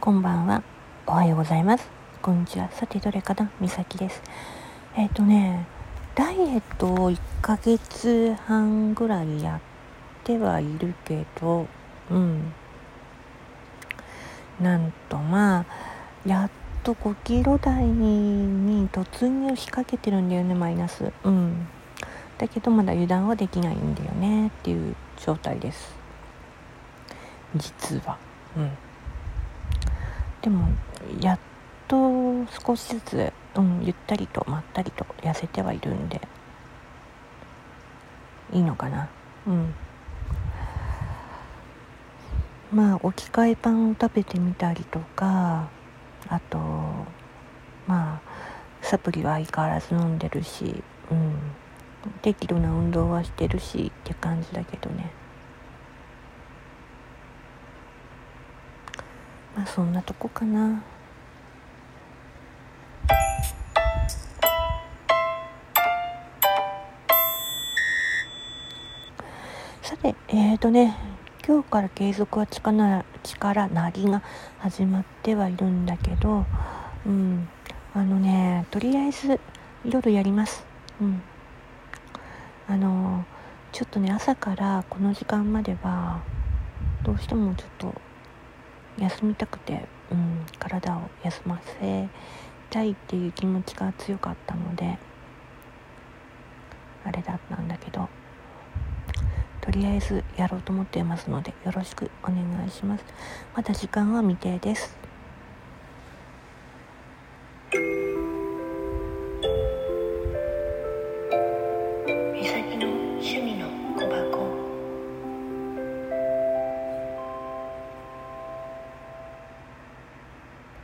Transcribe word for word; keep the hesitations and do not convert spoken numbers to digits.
こんばんは、おはようございます、こんにちは。さてどれかな、みさきです。えっとねダイエットをいっかげつはんぐらいやってはいるけど、うんなんとまあやっとごキロ台に突入しかけてるんだよね、マイナス。うんだけどまだ油断はできないんだよねっていう状態です、実は。うんでもやっと少しずつ、うん、ゆったりとまったりと痩せてはいるんでいいのかな。うんまあ置き換えパンを食べてみたりとか、あとまあサプリは相変わらず飲んでるし、うん、適度な運動はしてるしって感じだけどね。まあそんなとこかな。さてえーとね今日から継続は力な力なりが始まってはいるんだけど、うんあのねとりあえず夜やります。うんあのちょっとね朝からこの時間まではどうしてもちょっと休みたくて、うん、体を休ませたいっていう気持ちが強かったのであれだったんだけど、とりあえずやろうと思っていますのでよろしくお願いします。まだ時間は未定です。